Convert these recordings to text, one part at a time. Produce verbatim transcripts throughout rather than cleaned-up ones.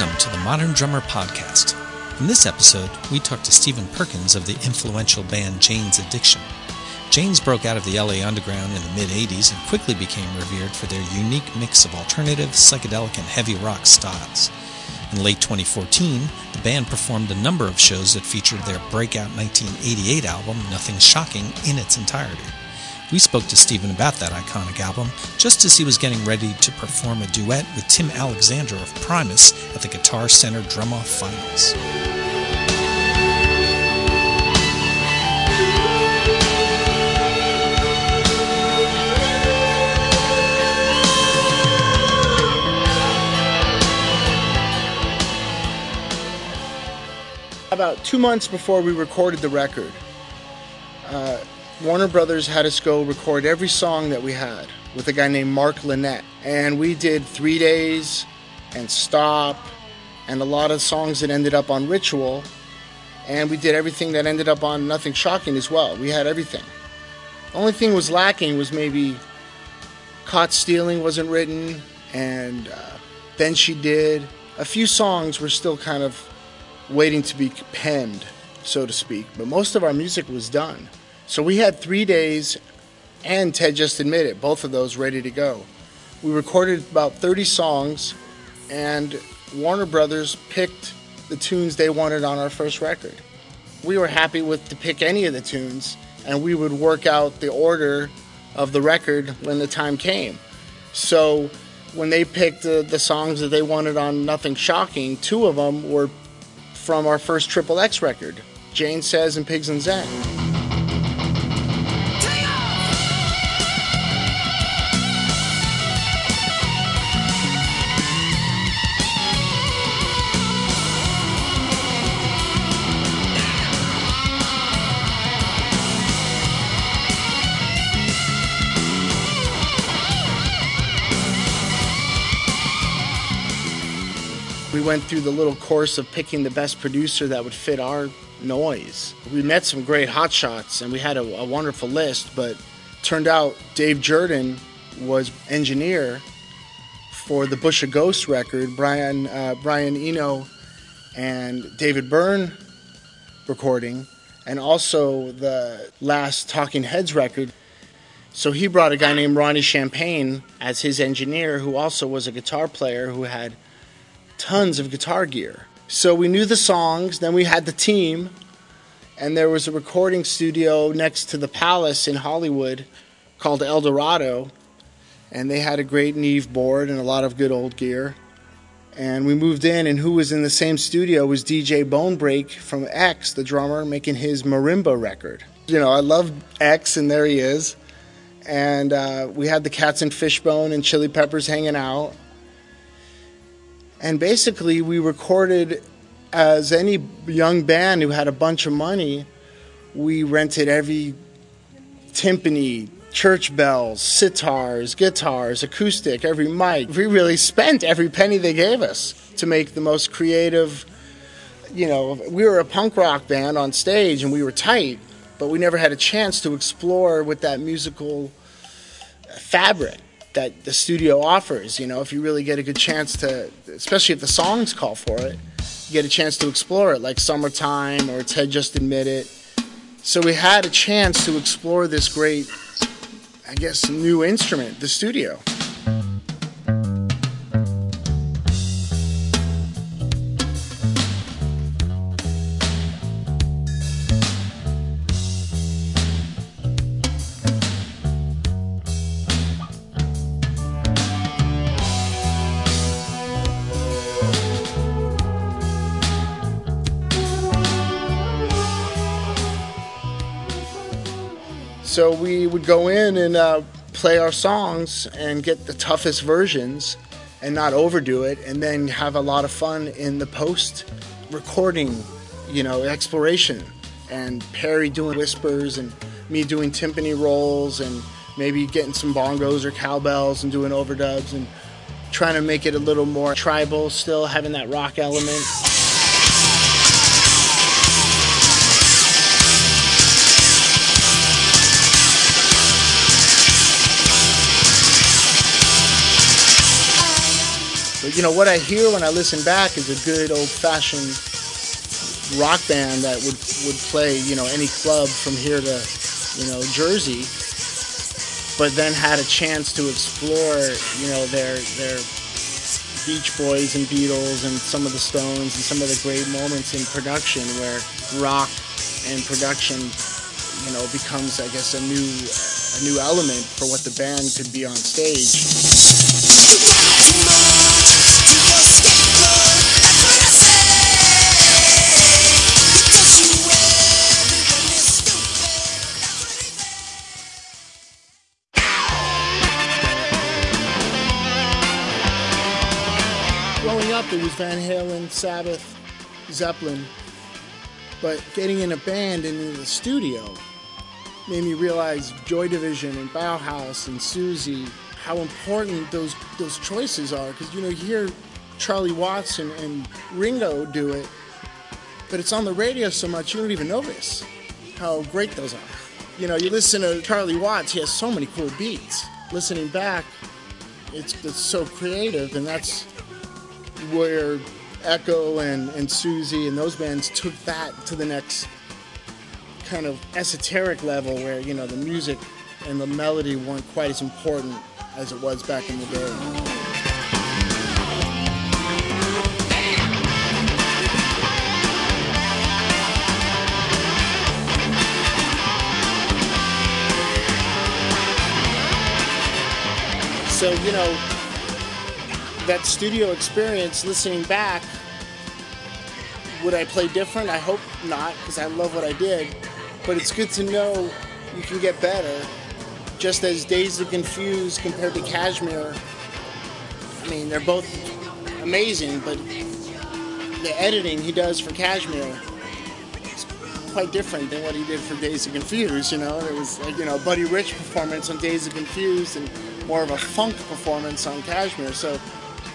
Welcome to the Modern Drummer Podcast. In this episode, we talk to Stephen Perkins of the influential band Jane's Addiction. Jane's broke out of the L A underground in the mid eighties and quickly became revered for their unique mix of alternative, psychedelic, and heavy rock styles. In late twenty fourteen, the band performed a number of shows that featured their breakout nineteen eighty-eight album, Nothing Shocking, in its entirety. We spoke to Stephen about that iconic album just as he was getting ready to perform a duet with Tim Alexander of Primus at the Guitar Center Drum Off Finals. About two months before we recorded the record, uh, Warner Brothers had us go record every song that we had with a guy named Mark Lynette. And we did Three Days and Stop and a lot of songs that ended up on Ritual. And we did everything that ended up on Nothing Shocking as well. We had everything. The only thing was lacking was maybe Caught Stealing wasn't written, and uh, Then She Did. A few songs were still kind of waiting to be penned, so to speak. But most of our music was done. So we had Three Days and Ted Just Admit It, both of those ready to go. We recorded about thirty songs, and Warner Brothers picked the tunes they wanted on our first record. We were happy with to pick any of the tunes, and we would work out the order of the record when the time came. So when they picked the, the songs that they wanted on Nothing Shocking, two of them were from our first Triple X record, Jane Says and Pigs and Zen. We went through the little course of picking the best producer that would fit our noise. We met some great hotshots, and we had a, a wonderful list, but turned out Dave Jordan was engineer for the Bush of Ghosts record. Brian, uh, Brian Eno and David Byrne recording, and also the last Talking Heads record. So he brought a guy named Ronnie Champagne as his engineer, who also was a guitar player who had tons of guitar gear. So we knew the songs, then we had the team, and there was a recording studio next to the Palace in Hollywood called El Dorado, and they had a great Neve board and a lot of good old gear. And we moved in, and who was in the same studio was D J Bonebreak from X, the drummer, making his marimba record. You know, I love X, and there he is. And uh, we had the Cats and Fishbone and Chili Peppers hanging out. And basically, we recorded as any young band who had a bunch of money. We rented every timpani, church bells, sitars, guitars, acoustic, every mic. We really spent every penny they gave us to make the most creative, you know, we were a punk rock band on stage and we were tight, but we never had a chance to explore with that musical fabric that the studio offers. You know, if you really get a good chance to, especially if the songs call for it, you get a chance to explore it, like Summertime or Ted Just Admit It. So we had a chance to explore this great, I guess, new instrument, the studio. So we would go in and uh, play our songs and get the toughest versions and not overdo it, and then have a lot of fun in the post-recording, you know, exploration. And Perry doing whispers and me doing timpani rolls and maybe getting some bongos or cowbells and doing overdubs and trying to make it a little more tribal, still having that rock element. But, you know, what I hear when I listen back is a good old-fashioned rock band that would, would play, you know, any club from here to, you know, Jersey, but then had a chance to explore, you know, their their Beach Boys and Beatles and some of the Stones and some of the great moments in production where rock and production, you know, becomes, I guess, a new a new element for what the band could be on stage. It was Van Halen, Sabbath, Zeppelin, but getting in a band and in the studio made me realize Joy Division and Bauhaus and Siouxsie, how important those those choices are, because, you know, you hear Charlie Watts and, and Ringo do it, but it's on the radio so much you don't even notice how great those are. You know, you listen to Charlie Watts, he has so many cool beats. Listening back, it's, it's so creative, and that's where Echo and, and Siouxsie and those bands took that to the next kind of esoteric level where, you know, the music and the melody weren't quite as important as it was back in the day. So, you know, that studio experience, listening back, would I play different? I hope not, because I love what I did, but it's good to know you can get better, just as Days of Confused compared to Cashmere. I mean, they're both amazing, but the editing he does for Cashmere is quite different than what he did for Days of Confused, you know? It was, like, you know, a Buddy Rich performance on Days of Confused and more of a funk performance on Cashmere, so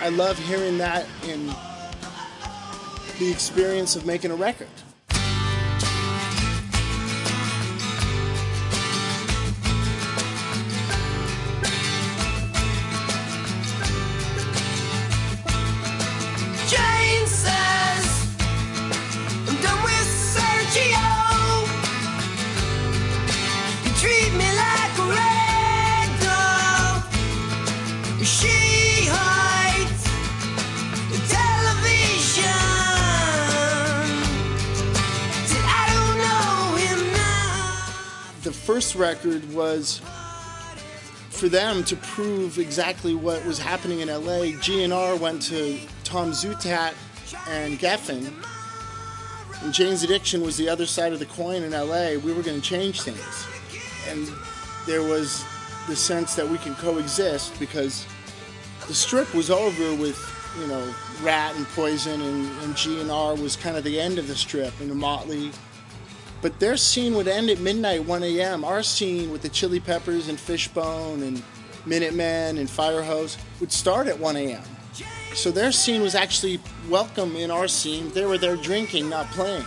I love hearing that in the experience of making a record. Jane says, I'm done with Sergio. You treat me like a rag doll. She first record was for them to prove exactly what was happening in L A. G and R went to Tom Zutat and Geffen, and Jane's Addiction was the other side of the coin in L A. We were going to change things, and there was the sense that we can coexist because the strip was over with, you know, Rat and Poison, and, and G and R was kind of the end of the strip, and the Motley. But their scene would end at midnight, one a.m. Our scene with the Chili Peppers and Fishbone and Minutemen and Firehose would start at one a.m. So their scene was actually welcome in our scene. They were there drinking, not playing.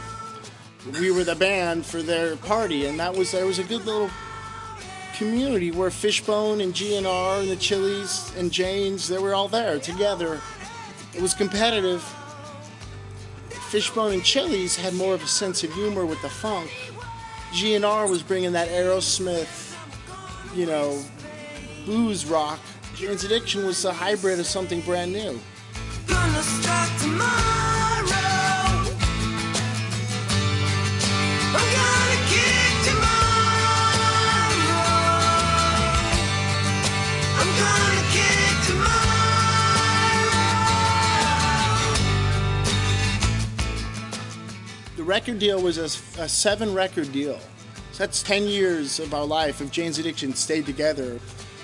We were the band for their party, and that was there was a good little community where Fishbone and G and R and the Chili's and Jane's, they were all there together. It was competitive. Fishbone and Chili's had more of a sense of humor with the funk. G and R was bringing that Aerosmith, you know, blues rock. Jane's Addiction was a hybrid of something brand new. Gonna start tomorrow. I'm gonna kick tomorrow. I'm gonna kick tomorrow. The record deal was a, a seven record deal. So that's ten years of our life of Jane's Addiction stayed together.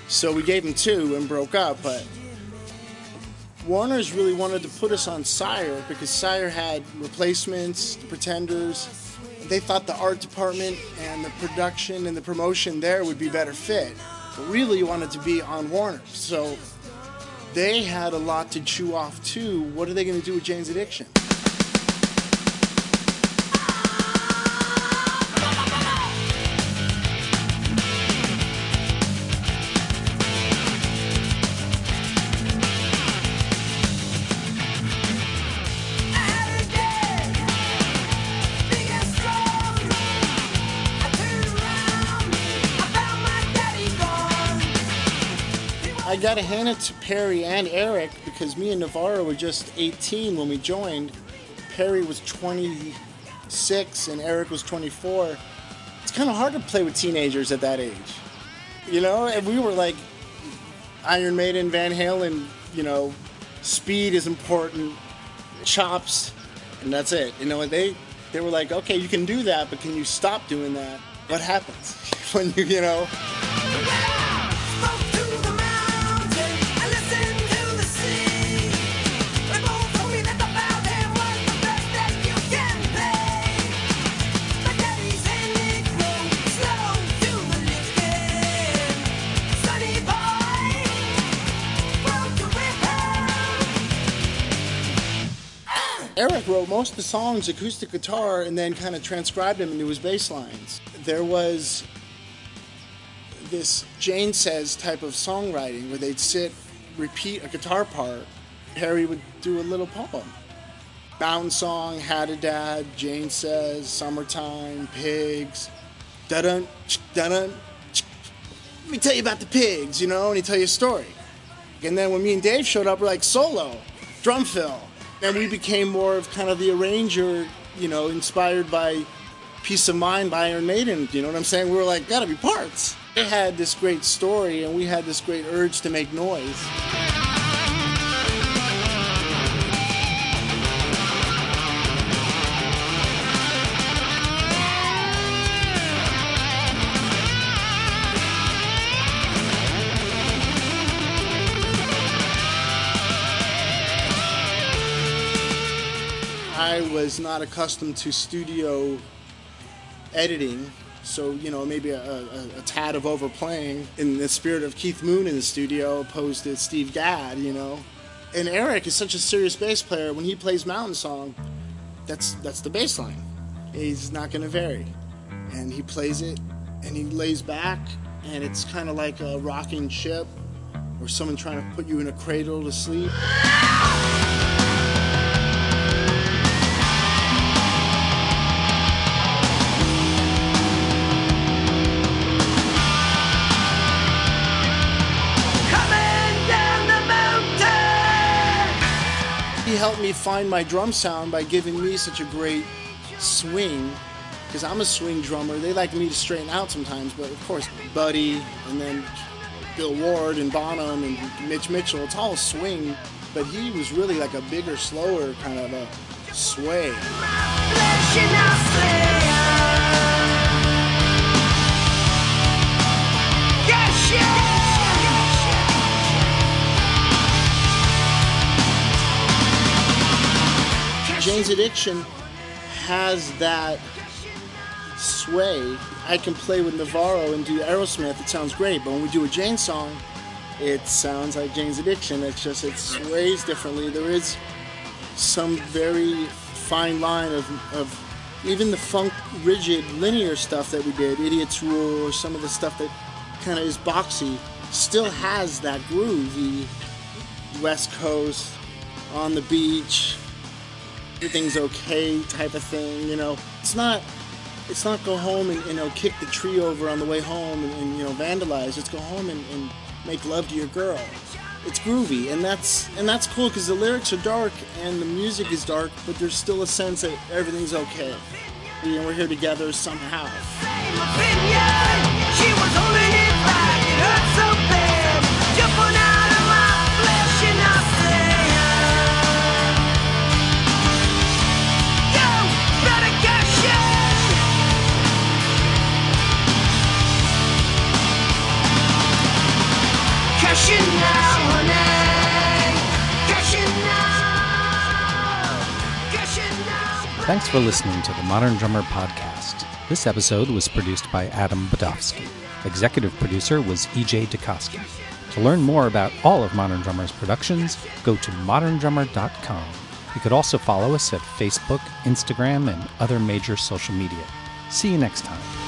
So we gave them two and broke up, but Warner's really wanted to put us on Sire because Sire had Replacements, The Pretenders. They thought the art department and the production and the promotion there would be better fit, but really wanted to be on Warner. So they had a lot to chew off too. What are they going to do with Jane's Addiction? gotta hand it to Perry and Eric, because me and Navarro were just eighteen when we joined. Perry was twenty-six and Eric was twenty-four. It's kind of hard to play with teenagers at that age, you know? And we were like Iron Maiden, Van Halen, you know, speed is important, chops, and that's it. You know, and they, they were like, okay, you can do that, but can you stop doing that? What happens when you, you know? Eric wrote most of the songs acoustic guitar and then kind of transcribed them into his bass lines. There was this Jane Says type of songwriting where they'd sit, repeat a guitar part. Perry would do a little poem. Mountain Song, Had a Dad, Jane Says, Summertime, Pigs. Da-dun, da-dun. Let me tell you about the pigs, you know, and he'd tell you a story. And then when me and Dave showed up, we're like, solo, drum fill. And we became more of kind of the arranger, you know, inspired by Peace of Mind by Iron Maiden, you know what I'm saying? We were like, gotta be parts. They had this great story and we had this great urge to make noise. I was not accustomed to studio editing, so, you know, maybe a, a, a tad of overplaying in the spirit of Keith Moon in the studio opposed to Steve Gadd, you know. And Eric is such a serious bass player. When he plays Mountain Song, that's, that's the bass line. He's not going to vary. And he plays it, and he lays back, and it's kind of like a rocking ship or someone trying to put you in a cradle to sleep. Helped me find my drum sound by giving me such a great swing, because I'm a swing drummer. They like me to straighten out sometimes, but of course Buddy and then Bill Ward and Bonham and Mitch Mitchell, it's all swing, but he was really like a bigger, slower kind of a sway. Jane's Addiction has that sway. I can play with Navarro and do Aerosmith, it sounds great, but when we do a Jane song, it sounds like Jane's Addiction. It's just, it sways differently. There is some very fine line of, of even the funk, rigid, linear stuff that we did, Idiot's Rule, or some of the stuff that kind of is boxy, still has that groovy West Coast, on the beach, everything's okay type of thing, you know. It's not, it's not go home and, you know, kick the tree over on the way home and, and you know, vandalize. It's go home and, and make love to your girl. It's groovy, and that's, and that's cool, because the lyrics are dark and the music is dark, but there's still a sense that everything's okay. You know, we're here together somehow. She was holding it back, it hurt so bad, jumping out of my flesh and I Thanks for listening to the Modern Drummer podcast. This episode was produced by Adam Bodofsky. Executive producer was E J Dukoski. To learn more about all of Modern Drummer's productions, go to modern drummer dot com. You could also follow us at Facebook, Instagram, and other major social media. See you next time.